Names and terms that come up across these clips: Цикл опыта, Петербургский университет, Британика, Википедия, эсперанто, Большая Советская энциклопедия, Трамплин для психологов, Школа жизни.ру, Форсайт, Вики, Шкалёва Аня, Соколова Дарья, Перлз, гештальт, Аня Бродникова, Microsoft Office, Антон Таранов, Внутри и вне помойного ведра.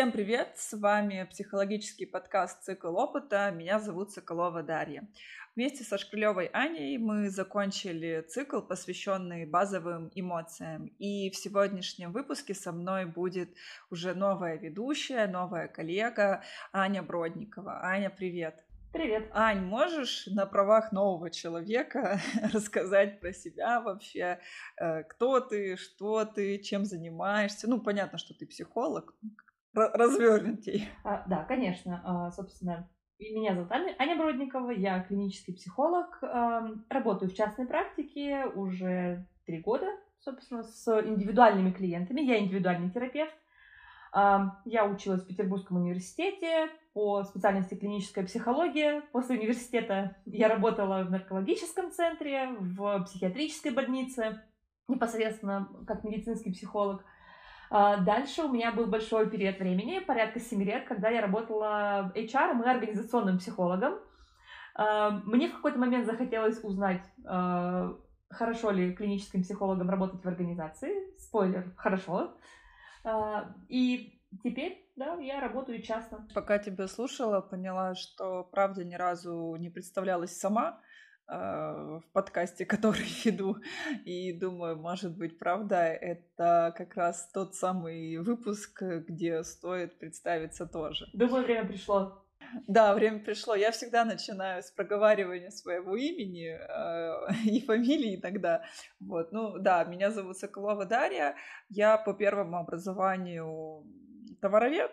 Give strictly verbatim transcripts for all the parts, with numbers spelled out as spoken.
Всем привет! С вами психологический подкаст «Цикл опыта». Меня зовут Соколова Дарья. Вместе со Шкалёвой Аней мы закончили цикл, посвященный базовым эмоциям. И в сегодняшнем выпуске со мной будет уже новая ведущая, новая коллега Аня Бродникова. Аня, привет! Привет! Ань, можешь на правах нового человека рассказать про себя вообще? Кто ты, что ты, чем занимаешься? Ну, понятно, что ты психолог. Развернутей. А, да, конечно. А, собственно, меня зовут Аня Бродникова, я клинический психолог, а, работаю в частной практике уже три года, собственно, с индивидуальными клиентами. Я индивидуальный терапевт. А, я училась в Петербургском университете по специальности клиническая психология. После университета я работала в наркологическом центре, в психиатрической больнице, непосредственно как медицинский психолог. Дальше у меня был большой период времени, порядка семи лет, когда я работала эйч ар-ом и организационным психологом. Мне в какой-то момент захотелось узнать, хорошо ли клиническим психологам работать в организации. Спойлер, хорошо. И теперь, да, я работаю часто. Пока тебя слушала, поняла, что правда ни разу не представлялась сама в подкасте, который веду, и думаю, может быть, правда, это как раз тот самый выпуск, где стоит представиться тоже. Думаю, время пришло. Да, время пришло. Я всегда начинаю с проговаривания своего имени э, и фамилии тогда. Вот. Ну да, меня зовут Соколова Дарья, я по первому образованию товаровед,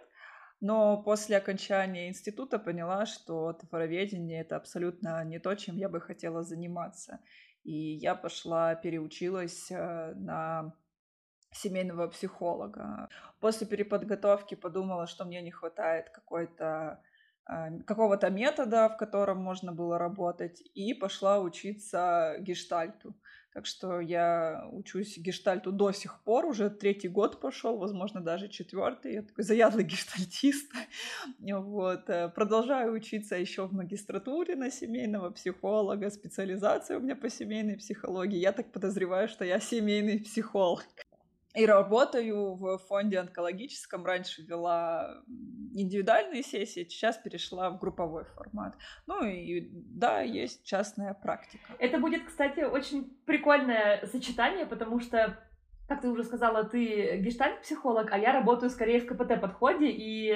но после окончания института поняла, что товароведение — это абсолютно не то, чем я бы хотела заниматься. И я пошла, переучилась на семейного психолога. После переподготовки подумала, что мне не хватает какой-то, какого-то метода, в котором можно было работать, и пошла учиться гештальту. Так что я учусь гештальту до сих пор, уже третий год пошел, возможно, даже четвертый. Я такой заядлый гештальтист. Вот. Продолжаю учиться еще в магистратуре на семейного психолога. Специализация у меня по семейной психологии. Я так подозреваю, что я семейный психолог. И работаю в фонде онкологическом. Раньше вела индивидуальные сессии, сейчас перешла в групповой формат. Ну и да, есть частная практика. Это будет, кстати, очень прикольное сочетание, потому что, как ты уже сказала, ты гештальт-психолог, а я работаю скорее в ка пэ тэ-подходе, и,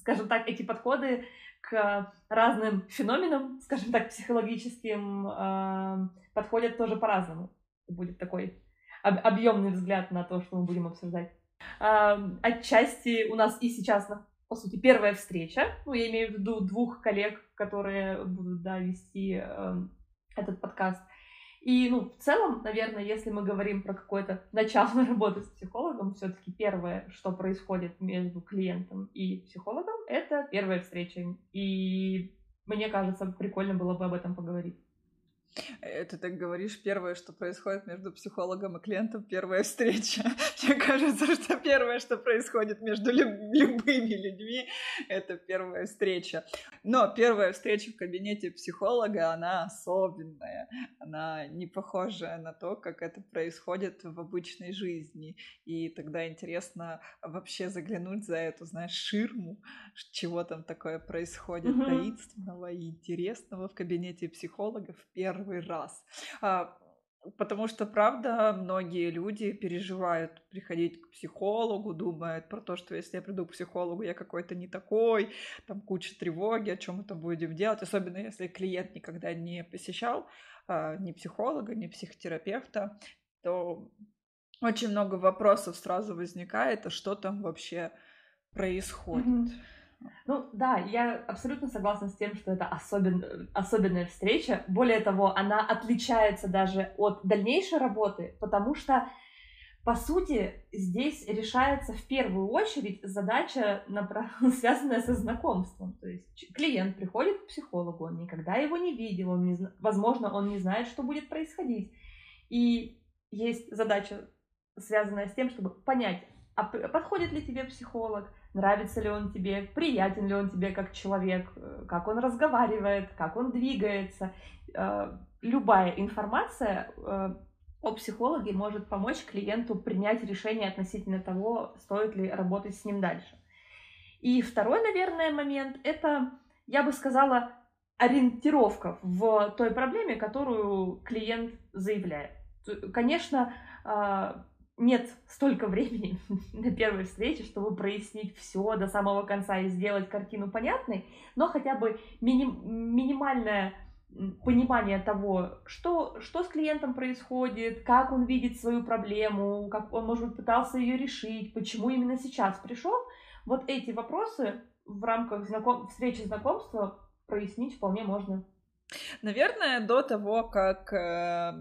скажем так, эти подходы к разным феноменам, скажем так, психологическим, подходят тоже по-разному. Будет такой объемный взгляд на то, что мы будем обсуждать. Отчасти у нас и сейчас, по сути, первая встреча. Ну, я имею в виду двух коллег, которые будут, да, вести этот подкаст. И, ну, в целом, наверное, если мы говорим про какое-то начало работы с психологом, все-таки первое, что происходит между клиентом и психологом, это первая встреча. И мне кажется, прикольно было бы об этом поговорить. Ты так говоришь, первое, что происходит между психологом и клиентом, первая встреча. Мне кажется, что первое, что происходит между любыми людьми, это первая встреча. Но первая встреча в кабинете психолога, она особенная. Она не похожа на то, как это происходит в обычной жизни. И тогда интересно вообще заглянуть за эту, знаешь, ширму, чего там такое происходит, mm-hmm. таинственного и интересного в кабинете психолога в первый раз. А, потому что, правда, многие люди переживают приходить к психологу, думают про то, что если я приду к психологу, я какой-то не такой, там куча тревоги, о чем мы там будем делать, особенно если клиент никогда не посещал а, ни психолога, ни психотерапевта, то очень много вопросов сразу возникает, а что там вообще происходит. Mm-hmm. Ну да, я абсолютно согласна с тем, что это особен... особенная встреча. Более того, она отличается даже от дальнейшей работы, потому что, по сути, здесь решается в первую очередь задача, направ... связанная со знакомством. То есть клиент приходит к психологу, он никогда его не видел, он не... возможно, он не знает, что будет происходить. И есть задача, связанная с тем, чтобы понять, а подходит ли тебе психолог, нравится ли он тебе, приятен ли он тебе как человек, как он разговаривает, как он двигается. Любая информация о психологе может помочь клиенту принять решение относительно того, стоит ли работать с ним дальше. И второй, наверное, момент — это, я бы сказала, ориентировка в той проблеме, которую клиент заявляет. Конечно, нет столько времени на первой встрече, чтобы прояснить все до самого конца и сделать картину понятной, но хотя бы миним, минимальное понимание того, что, что с клиентом происходит, как он видит свою проблему, как он, может быть, пытался ее решить, почему именно сейчас пришел. Вот эти вопросы в рамках знаком... встречи знакомства прояснить вполне можно. Наверное, до того, как э,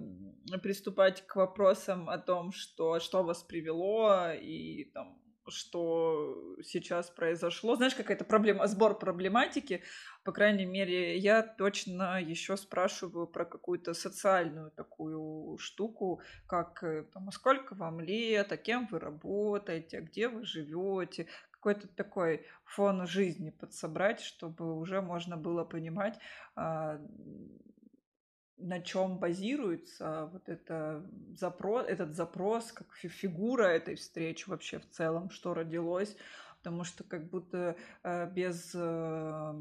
приступать к вопросам о том, что, что вас привело и там, что сейчас произошло, знаешь, какая-то проблема, сбор проблематики, по крайней мере, я точно еще спрашиваю про какую-то социальную такую штуку, как там, сколько вам лет, а кем вы работаете, а где вы живете. Какой-то такой фон жизни подсобрать, чтобы уже можно было понимать, на чем базируется вот это запрос, этот запрос, как фигура этой встречи вообще в целом, что родилось, потому что как будто без как-то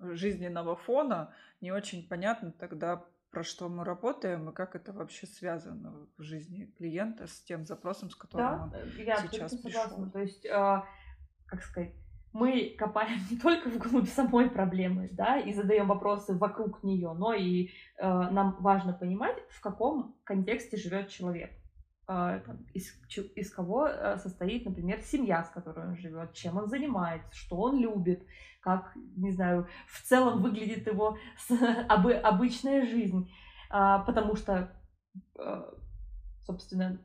жизненного фона не очень понятно тогда, про что мы работаем и как это вообще связано в жизни клиента с тем запросом, с которым да, он я сейчас пришел. То есть, э, как сказать, мы копаем не только вглубь самой проблемы, да, и задаем вопросы вокруг нее, но и э, нам важно понимать, в каком контексте живет человек, э, из, из кого состоит, например, семья, с которой он живет, чем он занимается, что он любит, как, не знаю, в целом выглядит его обычная жизнь, потому что, собственно,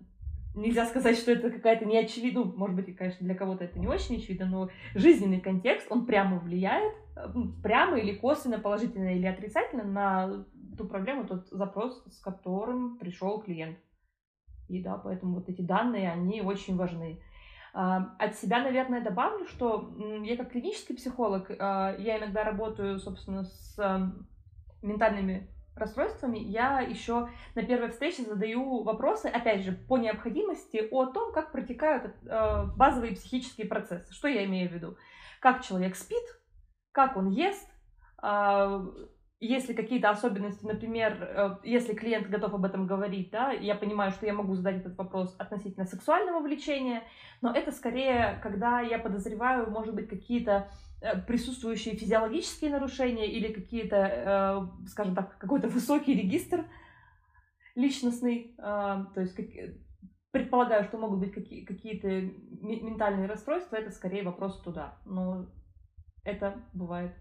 нельзя сказать, что это какая-то неочевидная, ну, может быть, конечно, для кого-то это не очень очевидно, но жизненный контекст, он прямо влияет, прямо или косвенно, положительно или отрицательно на ту проблему, тот запрос, с которым пришел клиент. И да, поэтому вот эти данные, они очень важны. От себя, наверное, добавлю, что я как клинический психолог, я иногда работаю, собственно, с ментальными расстройствами, я еще на первой встрече задаю вопросы, опять же, по необходимости, о том, как протекают базовые психические процессы. Что я имею в виду? Как человек спит, как он ест, если какие-то особенности, например, если клиент готов об этом говорить, да, я понимаю, что я могу задать этот вопрос относительно сексуального влечения, но это скорее, когда я подозреваю, может быть, какие-то присутствующие физиологические нарушения или какие-то, скажем так, какой-то высокий регистр личностный, то есть предполагаю, что могут быть какие-то ментальные расстройства, это скорее вопрос туда, но это бывает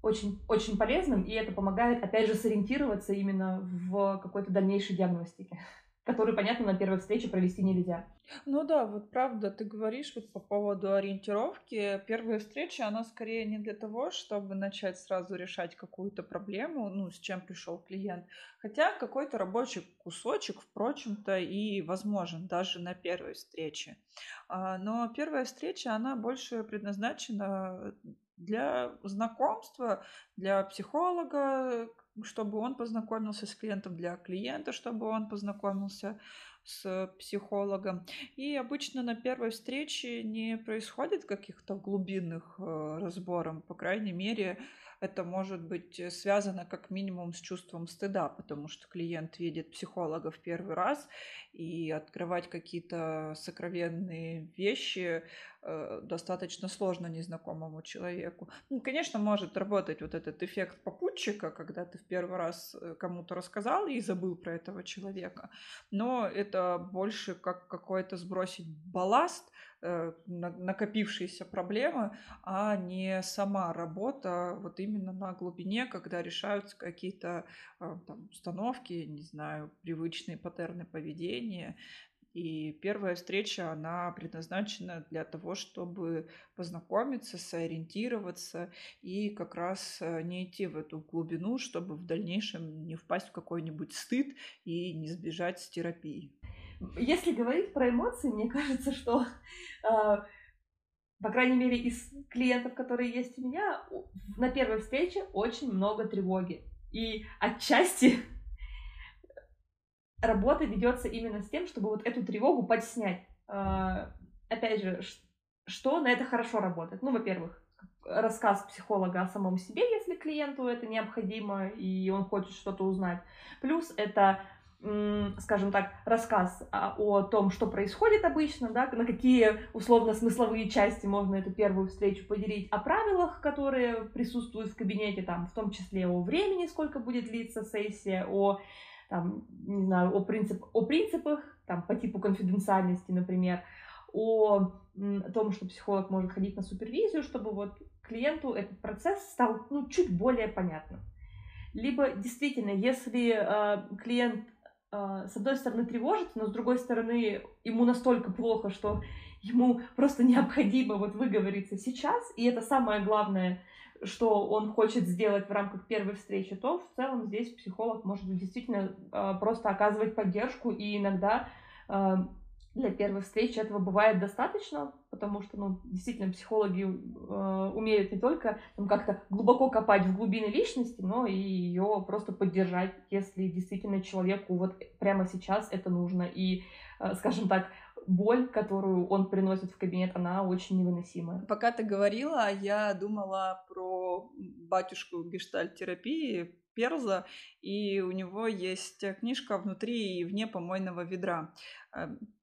очень, очень полезным, и это помогает, опять же, сориентироваться именно в какой-то дальнейшей диагностике, которую, понятно, на первой встрече провести нельзя. Ну да, вот правда, ты говоришь вот по поводу ориентировки. Первая встреча, она скорее не для того, чтобы начать сразу решать какую-то проблему, ну, с чем пришел клиент. Хотя какой-то рабочий кусочек, впрочем-то, и возможен даже на первой встрече. Но первая встреча, она больше предназначена для знакомства, для психолога, чтобы он познакомился с клиентом, для клиента, чтобы он познакомился с психологом. И обычно на первой встрече не происходит каких-то глубинных разборов, по крайней мере, это может быть связано как минимум с чувством стыда, потому что клиент видит психолога в первый раз, и открывать какие-то сокровенные вещи достаточно сложно незнакомому человеку. Ну, конечно, может работать вот этот эффект попутчика, когда ты в первый раз кому-то рассказал и забыл про этого человека, но это больше как какой-то сбросить балласт, накопившиеся проблемы, а не сама работа вот именно на глубине, когда решаются какие-то там установки, не знаю, привычные паттерны поведения. И первая встреча, она предназначена для того, чтобы познакомиться, сориентироваться и как раз не идти в эту глубину, чтобы в дальнейшем не впасть в какой-нибудь стыд и не сбежать с терапии. Если говорить про эмоции, мне кажется, что, по крайней мере, из клиентов, которые есть у меня, на первой встрече очень много тревоги. И отчасти работа ведется именно с тем, чтобы вот эту тревогу подснять. Опять же, что на это хорошо работает. Ну, во-первых, рассказ психолога о самом себе, если клиенту это необходимо, и он хочет что-то узнать. Плюс это, скажем так, рассказ о том, что происходит обычно, да, на какие условно-смысловые части можно эту первую встречу поделить, о правилах, которые присутствуют в кабинете, там, в том числе о времени, сколько будет длиться сессия, о, там, не знаю, о, принцип, о принципах, там, по типу конфиденциальности, например, о том, что психолог может ходить на супервизию, чтобы вот клиенту этот процесс стал, ну, чуть более понятным. Либо действительно, если э, клиент э, с одной стороны тревожится, но с другой стороны ему настолько плохо, что ему просто необходимо вот выговориться сейчас, и это самое главное, что он хочет сделать в рамках первой встречи, то в целом здесь психолог может действительно э, просто оказывать поддержку, и иногда э, для первой встречи этого бывает достаточно, потому что, ну, действительно, психологи э, умеют не только там, как-то глубоко копать в глубины личности, но и ее просто поддержать, если действительно человеку вот прямо сейчас это нужно. И, э, скажем так, боль, которую он приносит в кабинет, она очень невыносимая. Пока ты говорила, я думала про батюшку гештальт-терапии Перлза, и у него есть книжка «Внутри и вне помойного ведра».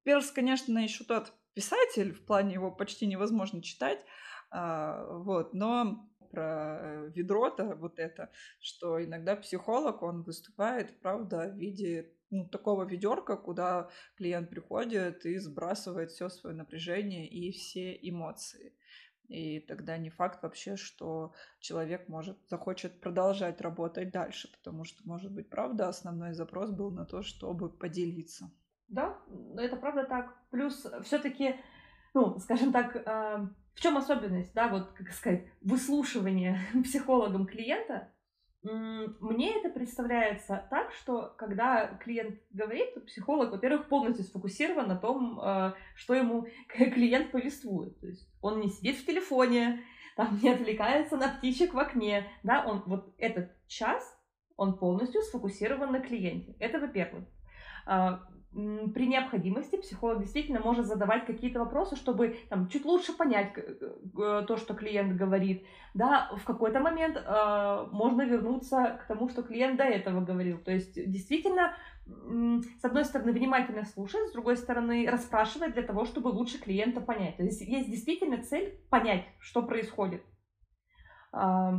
Перлз, конечно, еще тот писатель, в плане его почти невозможно читать, вот, но про ведро-то вот это, что иногда психолог, он выступает, правда, в виде, ну, такого ведерка, куда клиент приходит и сбрасывает все свое напряжение и все эмоции. И тогда не факт вообще, что человек может, захочет продолжать работать дальше, потому что, может быть, правда, основной запрос был на то, чтобы поделиться. Да, это правда так. Плюс все-таки, ну, скажем так, э, в чем особенность, да, вот, как сказать, выслушивание психологом клиента? Мне это представляется так, что когда клиент говорит, то психолог, во-первых, полностью сфокусирован на том, что ему клиент повествует. То есть он не сидит в телефоне, там, не отвлекается на птичек в окне. Да, он вот этот час, он полностью сфокусирован на клиенте. Это во-первых. При необходимости психолог действительно может задавать какие-то вопросы, чтобы там чуть лучше понять то, что клиент говорит. Да, в какой-то момент э, можно вернуться к тому, что клиент до этого говорил. То есть действительно, с одной стороны, внимательно слушать, с другой стороны, расспрашивать для того, чтобы лучше клиента понять. То есть есть действительно цель понять, что происходит. Э,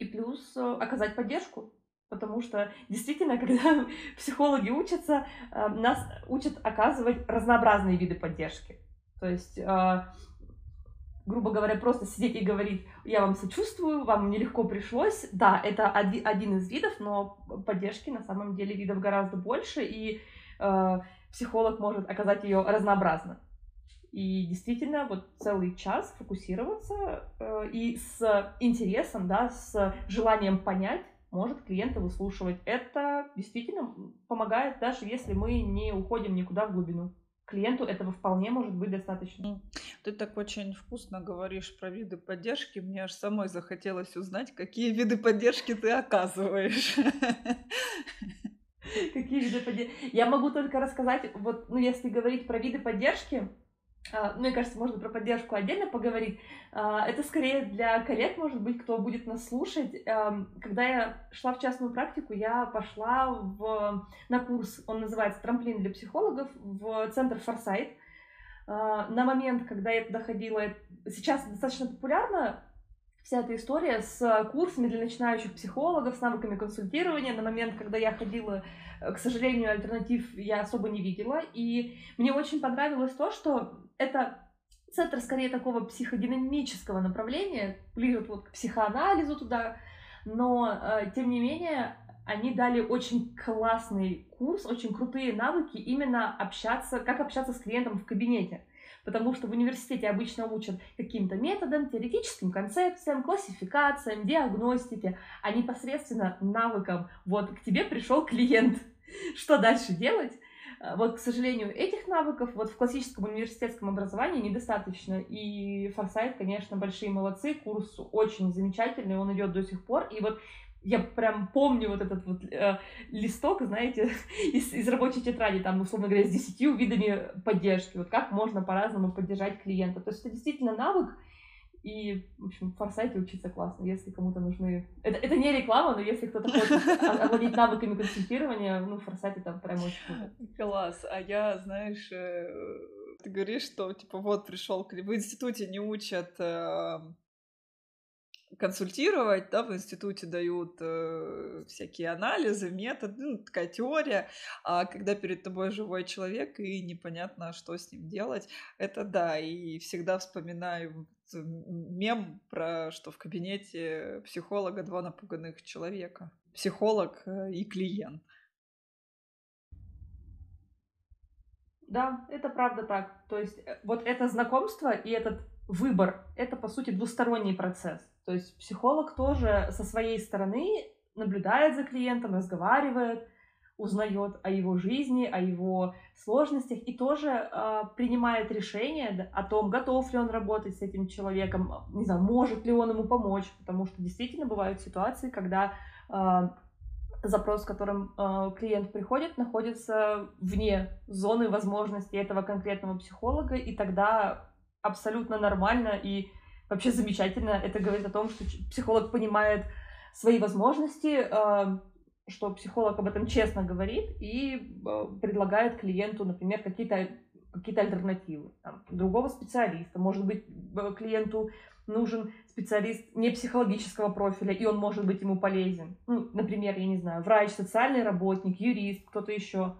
и плюс э, оказать поддержку. Потому что действительно, когда психологи учатся, нас учат оказывать разнообразные виды поддержки. То есть, грубо говоря, просто сидеть и говорить: я вам сочувствую, вам нелегко пришлось. Да, это один из видов, но поддержки на самом деле видов гораздо больше, и психолог может оказать ее разнообразно. И действительно, вот целый час фокусироваться и с интересом, да, с желанием понять, может клиента выслушивать. Это действительно помогает, даже если мы не уходим никуда в глубину. Клиенту этого вполне может быть достаточно. Ты так очень вкусно говоришь про виды поддержки. Мне аж самой захотелось узнать, какие виды поддержки ты оказываешь. Какие виды поддержки? Я могу только рассказать, вот, ну, если говорить про виды поддержки, мне кажется, можно про поддержку отдельно поговорить. Это скорее для коллег, может быть, кто будет нас слушать. Когда я шла в частную практику, я пошла в, на курс, он называется «Трамплин для психологов», в центр «Форсайт». На момент, когда я туда ходила, сейчас достаточно популярна вся эта история с курсами для начинающих психологов, с навыками консультирования. На момент, когда я ходила, к сожалению, альтернатив я особо не видела. И мне очень понравилось то, что это центр скорее такого психодинамического направления, ближе вот к психоанализу туда, но тем не менее они дали очень классный курс, очень крутые навыки именно общаться, как общаться с клиентом в кабинете, потому что в университете обычно учат каким-то методам, теоретическим концепциям, классификациям, диагностике, а непосредственно навыкам. Вот к тебе пришел клиент, что дальше делать? Вот, к сожалению, этих навыков вот в классическом университетском образовании недостаточно. И Форсайт, конечно, большие молодцы, курс очень замечательный, он идет до сих пор. И вот Я прям помню вот этот вот э, листок, знаете, из, из рабочей тетради, там, условно говоря, с десятью видами поддержки. Вот как можно по-разному поддержать клиента. То есть это действительно навык. И, в общем, в Форсайте учиться классно, если кому-то нужны... Это, это не реклама, но если кто-то хочет овладеть навыками консультирования, ну, Форсайт там прям очень круто. Класс. А я, знаешь, ты говоришь, что, типа, вот пришел... В институте не учат консультировать, да, в институте дают э, всякие анализы, методы, ну, такая теория, а когда перед тобой живой человек и непонятно, что с ним делать, это да, и всегда вспоминаю мем про, что в кабинете психолога два напуганных человека, психолог и клиент. Да, это правда так, то есть вот это знакомство и этот выбор, это, по сути, двусторонний процесс. То есть психолог тоже со своей стороны наблюдает за клиентом, разговаривает, узнает о его жизни, о его сложностях и тоже э, принимает решение о том, готов ли он работать с этим человеком, не знаю, может ли он ему помочь, потому что действительно бывают ситуации, когда э, запрос, с которым э, клиент приходит, находится вне зоны возможностей этого конкретного психолога, и тогда... абсолютно нормально и вообще замечательно. Это говорит о том, что психолог понимает свои возможности, что психолог об этом честно говорит и предлагает клиенту, например, какие-то, какие-то альтернативы. Там, другого специалиста. Может быть, клиенту нужен специалист не психологического профиля, и он может быть ему полезен. Ну, например, я не знаю, врач, социальный работник, юрист, кто-то еще.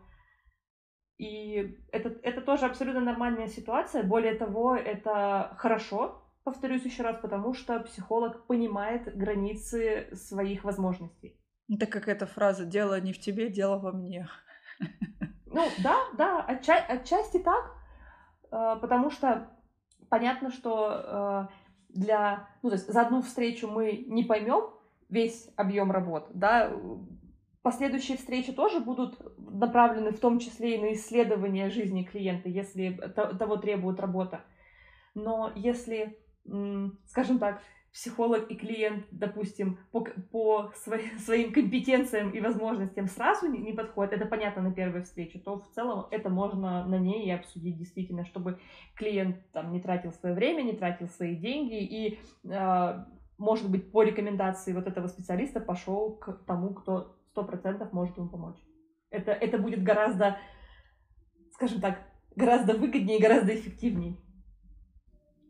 И это, это тоже абсолютно нормальная ситуация. Более того, это хорошо, повторюсь еще раз, потому что психолог понимает границы своих возможностей. Да, как эта фраза «дело не в тебе, дело во мне». Ну да, да, отча- отчасти так, потому что понятно, что для, ну, то есть за одну встречу мы не поймем весь объем работ, да. Последующие встречи тоже будут направлены в том числе и на исследование жизни клиента, если того требует работа. Но если, скажем так, психолог и клиент, допустим, по, по своим компетенциям и возможностям сразу не подходят, это понятно на первой встрече, то в целом это можно на ней и обсудить действительно, чтобы клиент там, не тратил свое время, не тратил свои деньги и... может быть, по рекомендации вот этого специалиста пошел к тому, кто сто процентов может ему помочь. Это, это будет гораздо, скажем так, гораздо выгоднее, гораздо эффективнее.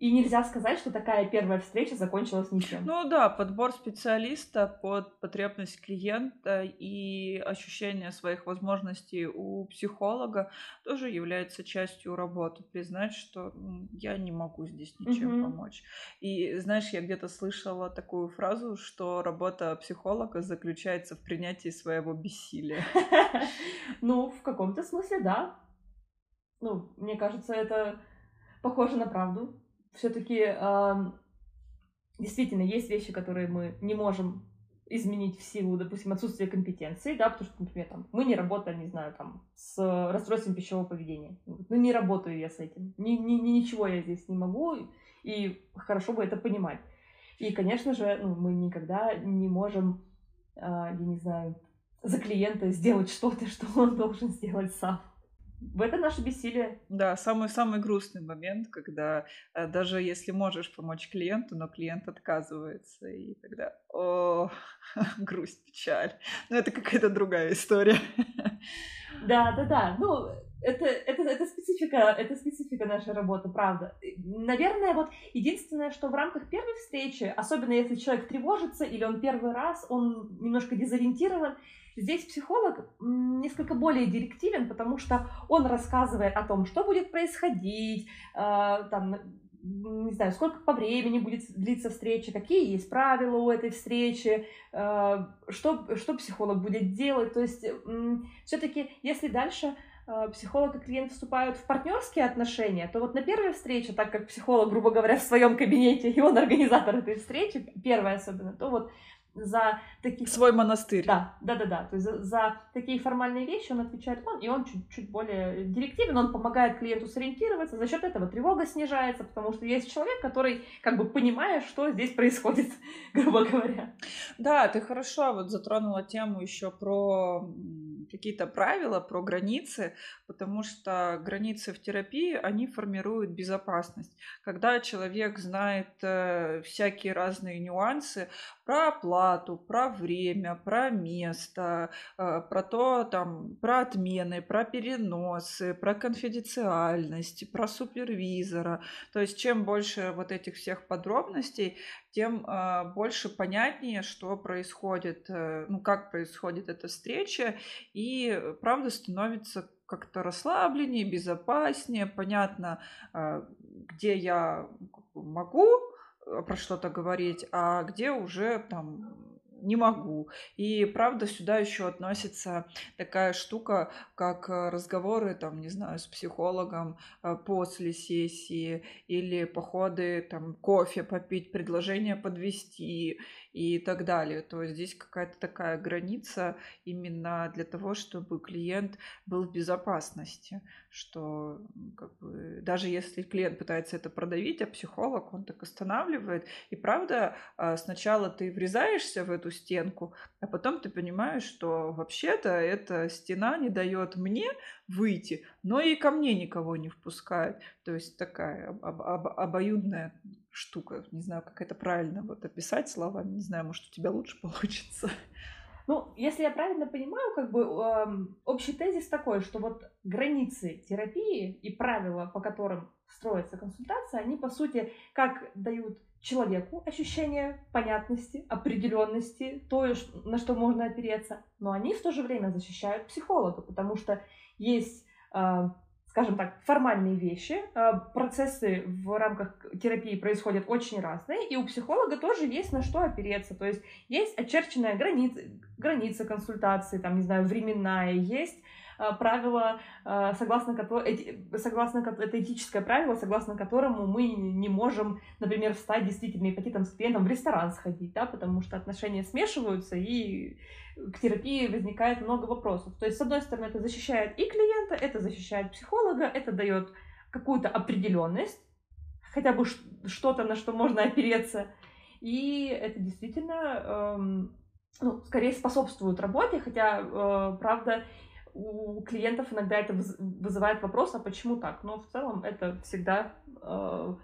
И нельзя сказать, что такая первая встреча закончилась ничем. Ну да, подбор специалиста под потребность клиента и ощущение своих возможностей у психолога тоже является частью работы. Признать, что я не могу здесь ничем угу. помочь. И знаешь, я где-то слышала такую фразу, что работа психолога заключается в принятии своего бессилия. Ну, в каком-то смысле, да. Ну, мне кажется, это похоже на правду. Все-таки э, действительно есть вещи, которые мы не можем изменить в силу, допустим, отсутствия компетенции, да, потому что, например, там, мы не работаем, не знаю, там, с расстройством пищевого поведения. Ну, не работаю я с этим, ни, ни, ничего я здесь не могу, и хорошо бы это понимать. И, конечно же, ну, мы никогда не можем, э, я не знаю, за клиента сделать что-то, что он должен сделать сам. Это наше бессилие. Да, самый-самый грустный момент, когда даже если можешь помочь клиенту, но клиент отказывается, и тогда о, грусть, печаль. Но это какая-то другая история. Да, да, да. Ну, это, это, это, специфика, это специфика нашей работы, правда. Наверное, вот единственное, что в рамках первой встречи, особенно если человек тревожится или он первый раз, он немножко дезориентирован, здесь психолог несколько более директивен, потому что он рассказывает о том, что будет происходить, там, не знаю, сколько по времени будет длиться встреча, какие есть правила у этой встречи, что, что психолог будет делать. То есть все-таки, если дальше психолог и клиент вступают в партнерские отношения, то вот на первой встрече, так как психолог, грубо говоря, в своем кабинете, и он организатор этой встречи, первая особенно, то вот за такие... Свой монастырь. Да, да, да, да. То есть за, за такие формальные вещи он отвечает он, и он чуть-чуть более директивен, он помогает клиенту сориентироваться, за счет этого тревога снижается, потому что есть человек, который как бы понимает, что здесь происходит, грубо говоря. Да, ты хорошо вот затронула тему еще про какие-то правила, про границы, потому что границы в терапии, они формируют безопасность. Когда человек знает э, всякие разные нюансы про оплату, про время, про место, э, про то, там, про отмены, про переносы, про конфиденциальность, про супервизора. То есть чем больше вот этих всех подробностей, тем э, больше понятнее, что происходит, э, ну, как происходит эта встреча, и правда становится как-то расслабленнее, безопаснее, понятно, э, где я могу про что-то говорить, а где уже там не могу. И правда сюда еще относится такая штука, как разговоры, там, не знаю, с психологом после сессии или походы, там, кофе попить, предложение подвести и так далее. То есть здесь какая-то такая граница именно для того, чтобы клиент был в безопасности, что как бы, даже если клиент пытается это продавить, а психолог, он так останавливает. И правда, сначала ты врезаешься в эту стенку, а потом ты понимаешь, что вообще-то эта стена не дает мне выйти, но и ко мне никого не впускает. То есть такая об- об- обоюдная штука. Не знаю, как это правильно вот описать словами. Не знаю, может, у тебя лучше получится. Ну, если я правильно понимаю, как бы эм, общий тезис такой, что вот границы терапии и правила, по которым строится консультация, они, по сути, как дают человеку ощущение понятности, определенности, то, на что можно опереться, но они в то же время защищают психолога, потому что есть, э, скажем так, формальные вещи, э, процессы в рамках терапии происходят очень разные, и у психолога тоже есть на что опереться, то есть есть очерченная граница, граница консультации, там, не знаю, временная, есть правило, согласно которому, это этическое правило, согласно которому мы не можем, например, встать действительно и пойти там с клиентом в ресторан сходить, да, потому что отношения смешиваются, и к терапии возникает много вопросов. То есть, с одной стороны, это защищает и клиента, это защищает психолога, это дает какую-то определенность, хотя бы что-то, на что можно опереться, и это действительно, эм, ну, скорее способствует работе, хотя, э, правда, у клиентов иногда это вызывает вопрос, а почему так? Но в целом это всегда э,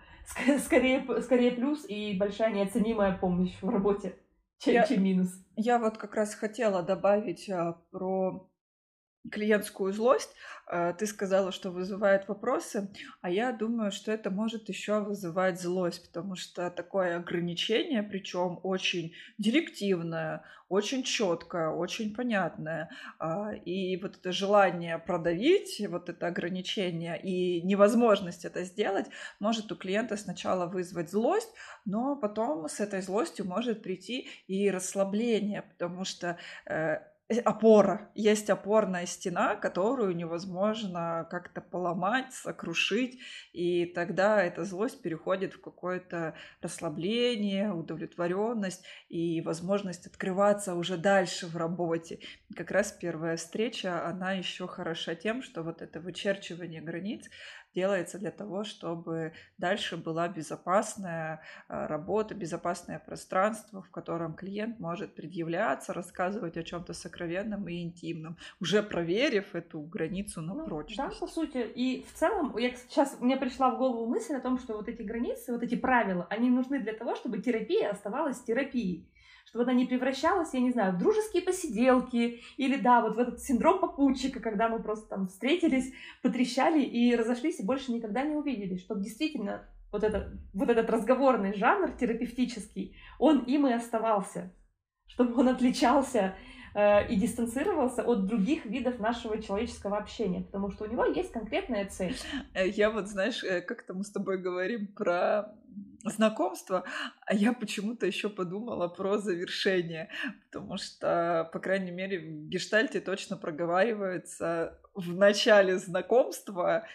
скорее, скорее плюс и большая неоценимая помощь в работе, чем, я, чем минус. Я вот как раз хотела добавить а, про клиентскую злость. А, ты сказала, что вызывает вопросы, а я думаю, что это может еще вызывать злость, потому что такое ограничение, причем очень директивное, очень четкое, очень понятное. И вот это желание продавить, вот это ограничение и невозможность это сделать, может у клиента сначала вызвать злость, но потом с этой злостью может прийти и расслабление, потому что опора, есть опорная стена, которую невозможно как-то поломать, сокрушить, и тогда эта злость переходит в какое-то расслабление, удовлетворенность и возможность открываться уже дальше в работе. Как раз первая встреча, она еще хороша тем, что вот это вычерчивание границ делается для того, чтобы дальше была безопасная работа, безопасное пространство, в котором клиент может предъявляться, рассказывать о чем-то сокровенном и интимном, уже проверив эту границу на ну, прочность. Да, по сути. И в целом, я сейчас мне пришла в голову мысль о том, что вот эти границы, вот эти правила, они нужны для того, чтобы терапия оставалась терапией. Чтобы она не превращалась, я не знаю, в дружеские посиделки или, да, вот в этот синдром попутчика, когда мы просто там встретились, потрещали и разошлись, и больше никогда не увиделись. Чтобы действительно вот, это, вот этот разговорный жанр терапевтический, он им и оставался. Чтобы он отличался э, и дистанцировался от других видов нашего человеческого общения, потому что у него есть конкретная цель. Я вот, знаешь, как-то мы с тобой говорим про знакомство, а я почему-то еще подумала про завершение, потому что, по крайней мере, в гештальте точно проговаривается в начале знакомства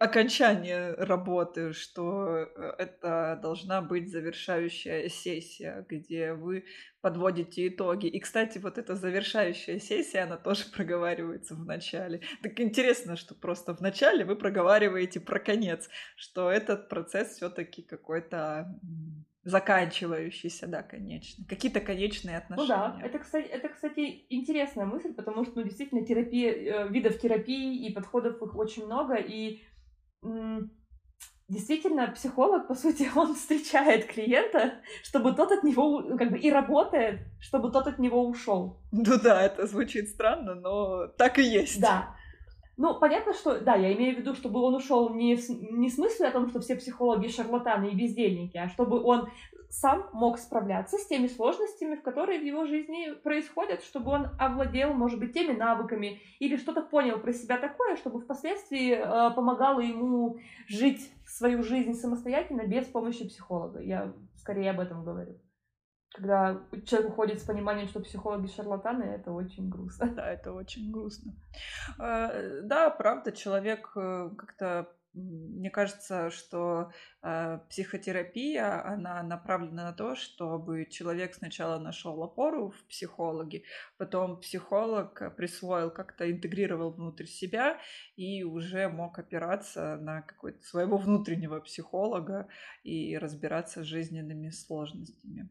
окончание работы, что это должна быть завершающая сессия, где вы подводите итоги. И, кстати, вот эта завершающая сессия, она тоже проговаривается в начале. Так интересно, что просто в начале вы проговариваете про конец, что этот процесс все-таки какой-то заканчивающийся, да, конечно. Какие-то конечные отношения. Ну да, это, кстати, это, кстати, интересная мысль, потому что, ну, действительно, терапия, видов терапии и подходов их очень много, и действительно, психолог, по сути, он встречает клиента, чтобы тот от него, как бы, и работает, чтобы тот от него ушел. Ну да, это звучит странно, но так и есть. Да. Ну, понятно, что, да, я имею в виду, чтобы он ушел не в, не в смысле о том, что все психологи шарлатаны и бездельники, а чтобы он сам мог справляться с теми сложностями, которые в его жизни происходят, чтобы он овладел, может быть, теми навыками или что-то понял про себя такое, чтобы впоследствии э, помогало ему жить свою жизнь самостоятельно без помощи психолога. Я скорее об этом говорю. Когда человек уходит с пониманием, что психологи шарлатаны, это очень грустно. Да, это очень грустно. Да, правда, человек как-то... Мне кажется, что психотерапия, она направлена на то, чтобы человек сначала нашел опору в психологе, потом психолог присвоил, как-то интегрировал внутрь себя и уже мог опираться на какого-то своего внутреннего психолога и разбираться с жизненными сложностями.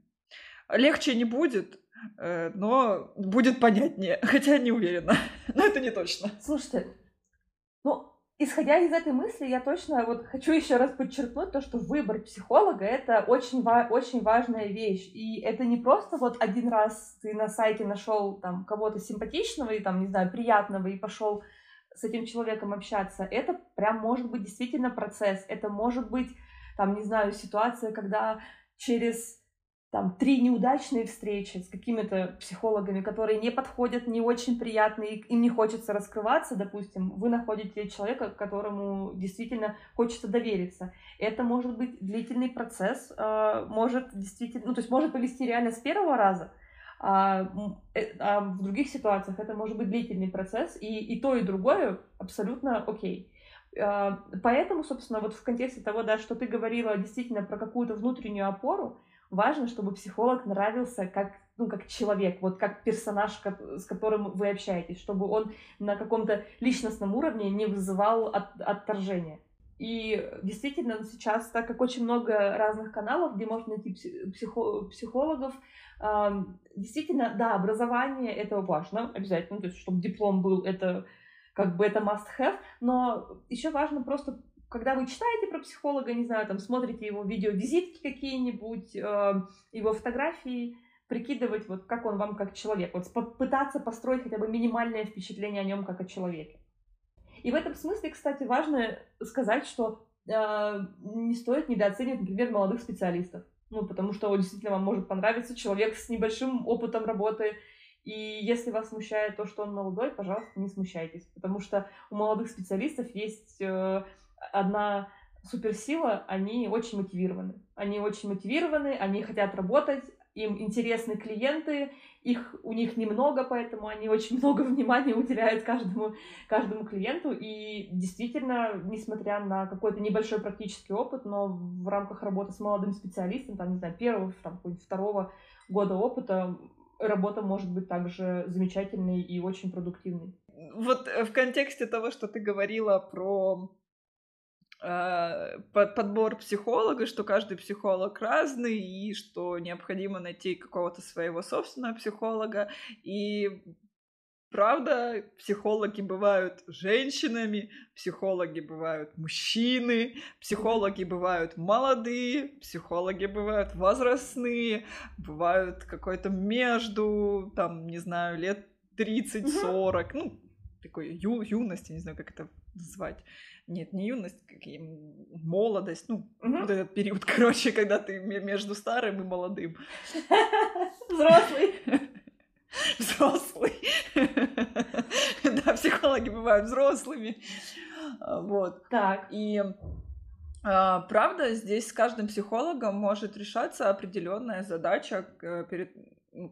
Легче не будет, но будет понятнее, хотя не уверена, но это не точно. Слушайте, ну, исходя из этой мысли, я точно вот хочу еще раз подчеркнуть то, что выбор психолога — это очень, очень важная вещь, и это не просто вот один раз ты на сайте нашел там кого-то симпатичного и там, не знаю, приятного и пошел с этим человеком общаться, это прям может быть действительно процесс, это может быть там, не знаю, ситуация, когда через там три неудачные встречи с какими-то психологами, которые не подходят, не очень приятные, им не хочется раскрываться, допустим, вы находите человека, которому действительно хочется довериться. Это может быть длительный процесс, может действительно, ну, то есть может повести реально с первого раза, а в других ситуациях это может быть длительный процесс, и, и то, и другое абсолютно окей. Поэтому, собственно, вот в контексте того, да, что ты говорила действительно про какую-то внутреннюю опору, важно, чтобы психолог нравился как, ну, как человек, вот как персонаж, с которым вы общаетесь, чтобы он на каком-то личностном уровне не вызывал от, отторжения. И действительно сейчас, так как очень много разных каналов, где можно найти психо- психологов, э, действительно, да, образование — это важно, обязательно, то есть чтобы диплом был, это как бы это must-have, но еще важно просто... Когда вы читаете про психолога, не знаю, там смотрите его видеовизитки какие-нибудь, э, его фотографии, прикидывать, вот как он вам как человек, вот пытаться построить хотя бы минимальное впечатление о нем как о человеке. И в этом смысле, кстати, важно сказать, что э, не стоит недооценивать, например, молодых специалистов, ну, потому что действительно вам может понравиться человек с небольшим опытом работы. И если вас смущает то, что он молодой, пожалуйста, не смущайтесь, потому что у молодых специалистов есть... Э, одна суперсила, они очень мотивированы. Они очень мотивированы, они хотят работать, им интересны клиенты, их, у них немного, поэтому они очень много внимания уделяют каждому, каждому клиенту. И действительно, несмотря на какой-то небольшой практический опыт, но в рамках работы с молодым специалистом, там, не знаю, первого, там, второго года опыта, работа может быть также замечательной и очень продуктивной. Вот в контексте того, что ты говорила про подбор психолога, что каждый психолог разный, и что необходимо найти какого-то своего собственного психолога. И правда, психологи бывают женщинами, психологи бывают мужчины, психологи бывают молодые, психологи бывают возрастные, бывают какой-то между, там, не знаю, лет тридцать-сорок, ну, такой ю- юность, я не знаю, как это назвать. Нет, не юность, молодость, ну, mm-hmm. вот этот период, короче, когда ты между старым и молодым. Взрослый. Взрослый. Да, психологи бывают взрослыми. Вот. Так. И правда, здесь с каждым психологом может решаться определенная задача перед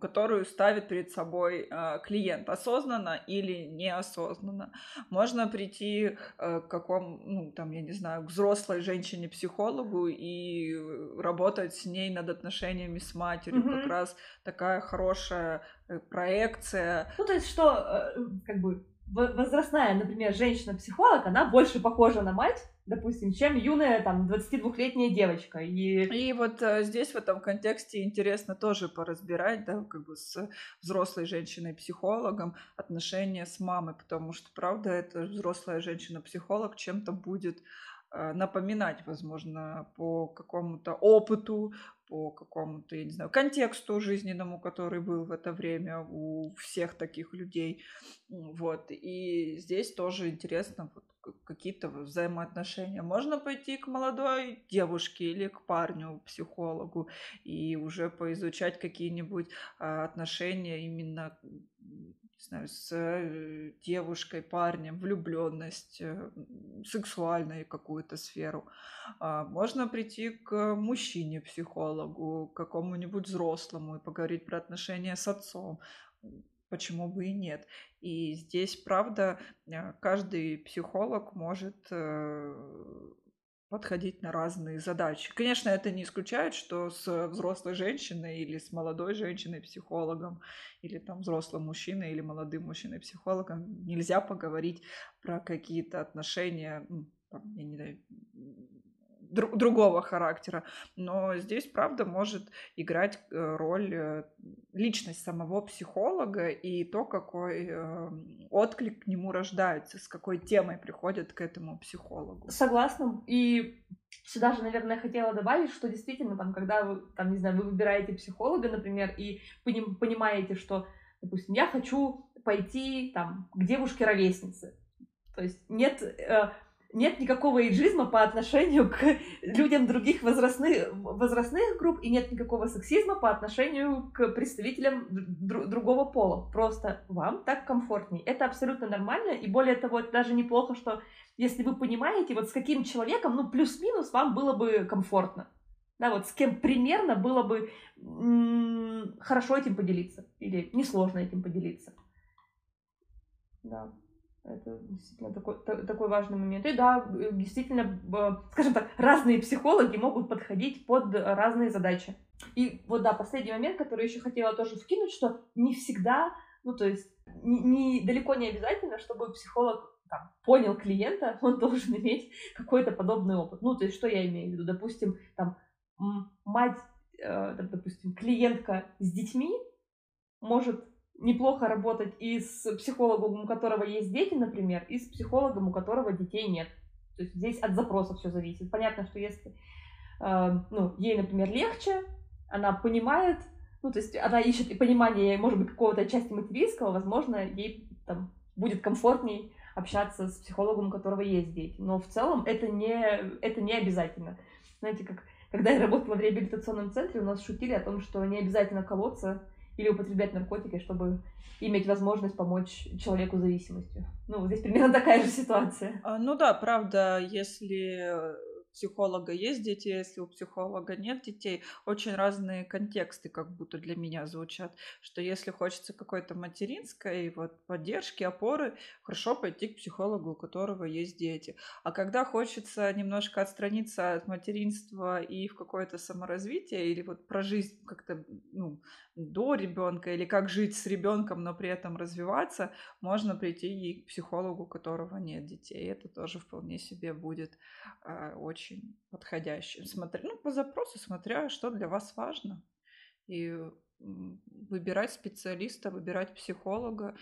которую ставит перед собой клиент, осознанно или неосознанно. Можно прийти к какому, ну, там, я не знаю, к взрослой женщине-психологу и работать с ней над отношениями с матерью. Mm-hmm. Как раз такая хорошая проекция. Ну, то есть, что, как бы, возрастная, например, женщина-психолог, она больше похожа на мать, допустим, чем юная, там, двадцатидвухлетняя девочка. И, и вот э, здесь в этом контексте интересно тоже поразбирать, да, как бы с взрослой женщиной-психологом отношения с мамой, потому что, правда, эта взрослая женщина-психолог чем-то будет э, напоминать, возможно, по какому-то опыту, по какому-то, я не знаю, контексту жизненному, который был в это время у всех таких людей. Вот. И здесь тоже интересно вот, какие-то взаимоотношения. Можно пойти к молодой девушке или к парню, психологу, и уже поизучать какие-нибудь отношения именно, не знаю, с девушкой, парнем, влюбленность, сексуальную какую-то сферу. Можно прийти к мужчине-психологу, к какому-нибудь взрослому и поговорить про отношения с отцом. Почему бы и нет? И здесь, правда, каждый психолог может подходить на разные задачи. Конечно, это не исключает, что с взрослой женщиной или с молодой женщиной-психологом, или там взрослым мужчиной, или молодым мужчиной-психологом нельзя поговорить про какие-то отношения, там, я не знаю, друг, другого характера. Но здесь, правда, может играть роль личность самого психолога и то, какой отклик к нему рождается, с какой темой приходят к этому психологу. Согласна. И сюда же, наверное, хотела добавить, что действительно, там, когда вы, там, не знаю, вы выбираете психолога, например, и понимаете, что, допустим, я хочу пойти там, к девушке-ровеснице. То есть нет... Нет никакого эйджизма по отношению к людям других возрастных, возрастных групп, и нет никакого сексизма по отношению к представителям дру- другого пола. Просто вам так комфортней. Это абсолютно нормально, и более того, это даже неплохо, что если вы понимаете, вот с каким человеком, ну, плюс-минус вам было бы комфортно. Да, вот с кем примерно было бы м- хорошо этим поделиться, или несложно этим поделиться. Да. Это действительно такой, такой важный момент. И да, действительно, скажем так, разные психологи могут подходить под разные задачи. И вот, да, последний момент, который еще хотела тоже вкинуть, что не всегда, ну, то есть, не, не, далеко не обязательно, чтобы психолог там, понял клиента, он должен иметь какой-то подобный опыт. Ну, то есть, что я имею в виду? Допустим, там, мать, э, допустим, клиентка с детьми может... неплохо работать и с психологом, у которого есть дети, например, и с психологом, у которого детей нет. То есть здесь от запроса все зависит. Понятно, что если э, ну, ей, например, легче, она понимает, ну, то есть она ищет понимание, может быть, какого-то части материнского, возможно, ей там, будет комфортней общаться с психологом, у которого есть дети. Но в целом это не, это не обязательно. Знаете, как, когда я работала в реабилитационном центре, у нас шутили о том, что не обязательно колоться или употреблять наркотики, чтобы иметь возможность помочь человеку с зависимостью. Ну, здесь примерно такая же ситуация. Ну да, правда, если у психолога есть дети, если у психолога нет детей, очень разные контексты как будто для меня звучат, что если хочется какой-то материнской вот, поддержки, опоры, хорошо пойти к психологу, у которого есть дети. А когда хочется немножко отстраниться от материнства и в какое-то саморазвитие, или вот про жизнь как-то, ну, до ребенка или как жить с ребенком, но при этом развиваться, можно прийти и к психологу, у которого нет детей. Это тоже вполне себе будет э, очень подходящим. Смотри, ну, по запросу, смотря, что для вас важно. И выбирать специалиста, выбирать психолога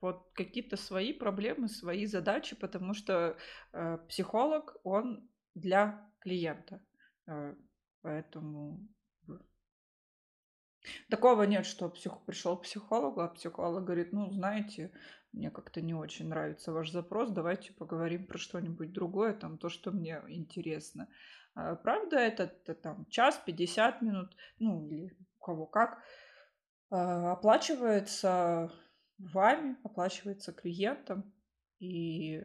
под какие-то свои проблемы, свои задачи, потому что э, психолог, он для клиента. Э, поэтому... Такого нет, что псих... пришел к психологу, а психолог говорит, ну, знаете, мне как-то не очень нравится ваш запрос, давайте поговорим про что-нибудь другое, там, то, что мне интересно. Правда, это там час, пятьдесят минут, ну, или у кого как, оплачивается вами, оплачивается клиентом, и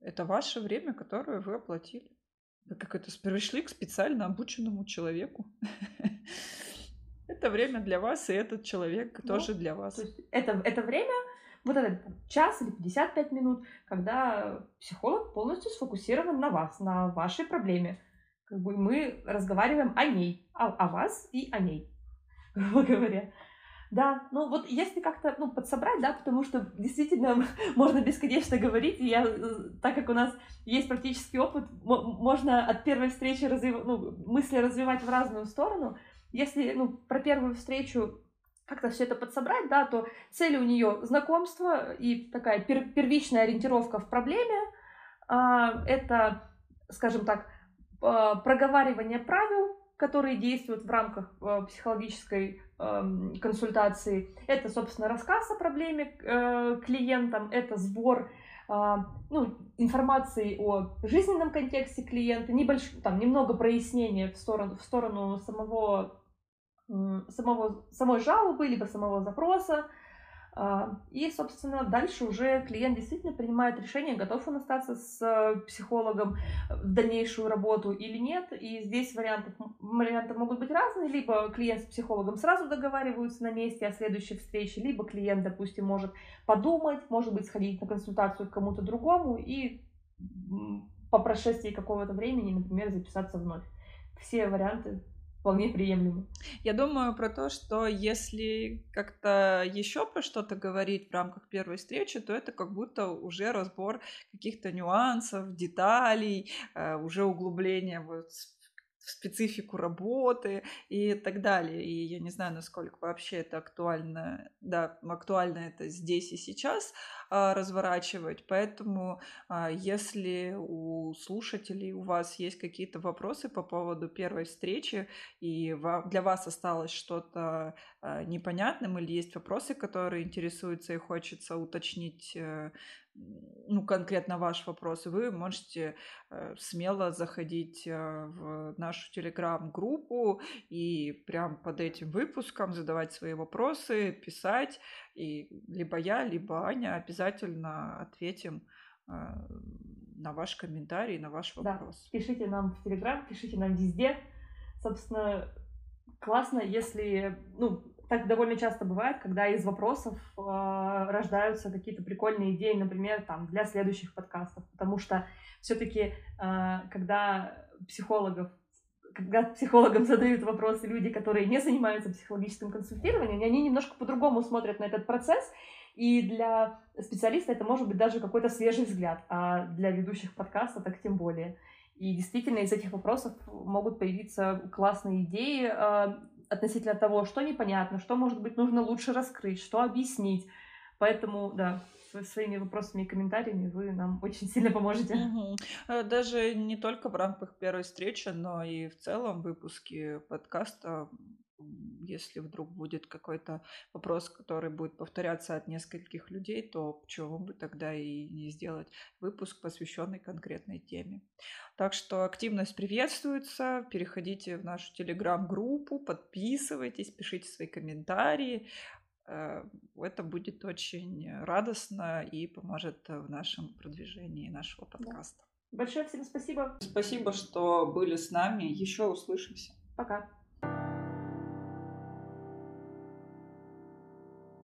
это ваше время, которое вы оплатили. Вы как это пришли к специально обученному человеку. Это время для вас, и этот человек ну, тоже для вас. То есть это, это время, вот этот час или пятьдесят пять минут, когда психолог полностью сфокусирован на вас, на вашей проблеме. Как бы мы разговариваем о ней, о, о вас и о ней, грубо говоря. Да, ну вот если как-то ну, подсобрать, да, потому что действительно можно бесконечно говорить, и я, так как у нас есть практический опыт, можно от первой встречи разв... ну, мысли развивать в разную сторону. Если ну, про первую встречу как-то все это подсобрать, да, то цель у нее знакомство и такая пер- первичная ориентировка в проблеме, а, это, скажем так, проговаривание правил, которые действуют в рамках э, психологической э, консультации. Это, собственно, рассказ о проблеме э, клиентам, это сбор э, ну, информации о жизненном контексте клиента, небольш... там, немного прояснения в сторону, в сторону самого, э, самого, самой жалобы, либо самого запроса. Э, и, собственно, дальше уже клиент действительно принимает решение, готов он остаться с психологом в дальнейшую работу или нет. И здесь варианты, варианты могут быть разные. Либо клиент с психологом сразу договариваются на месте о следующей встрече, либо клиент, допустим, может подумать, может быть, сходить на консультацию к кому-то другому и по прошествии какого-то времени, например, записаться вновь. Все варианты вполне приемлемо. Я думаю про то, что если как-то еще про что-то говорить в рамках первой встречи, то это как будто уже разбор каких-то нюансов, деталей, уже углубление вот в специфику работы и так далее. И я не знаю, насколько вообще это актуально, да, актуально это здесь и сейчас а, разворачивать. Поэтому а, если у слушателей у вас есть какие-то вопросы по поводу первой встречи, и вам, для вас осталось что-то а, непонятным, или есть вопросы, которые интересуются и хочется уточнить, а, ну, конкретно ваш вопрос, вы можете э, смело заходить э, в нашу телеграм-группу и прям под этим выпуском задавать свои вопросы, писать, и либо я, либо Аня обязательно ответим э, на ваш комментарий, на ваш вопрос. Да, пишите нам в телеграм, пишите нам везде. Собственно, классно, если... ну, так довольно часто бывает, когда из вопросов э, рождаются какие-то прикольные идеи, например, там, для следующих подкастов. Потому что все-таки, э, когда психологов, когда психологам задают вопросы люди, которые не занимаются психологическим консультированием, они немножко по-другому смотрят на этот процесс. И для специалиста это может быть даже какой-то свежий взгляд, а для ведущих подкаста так тем более. И действительно из этих вопросов могут появиться классные идеи, э, относительно того, что непонятно, что, может быть, нужно лучше раскрыть, что объяснить. Поэтому, да, своими вопросами и комментариями вы нам очень сильно поможете. Угу. Даже не только в рамках первой встречи, но и в целом выпуске подкаста. Если вдруг будет какой-то вопрос, который будет повторяться от нескольких людей, то почему бы тогда и не сделать выпуск, посвященный конкретной теме. Так что активность приветствуется. Переходите в нашу телеграм-группу, подписывайтесь, пишите свои комментарии. Это будет очень радостно и поможет в нашем продвижении нашего подкаста. Большое всем спасибо. Спасибо, что были с нами. Еще услышимся. Пока.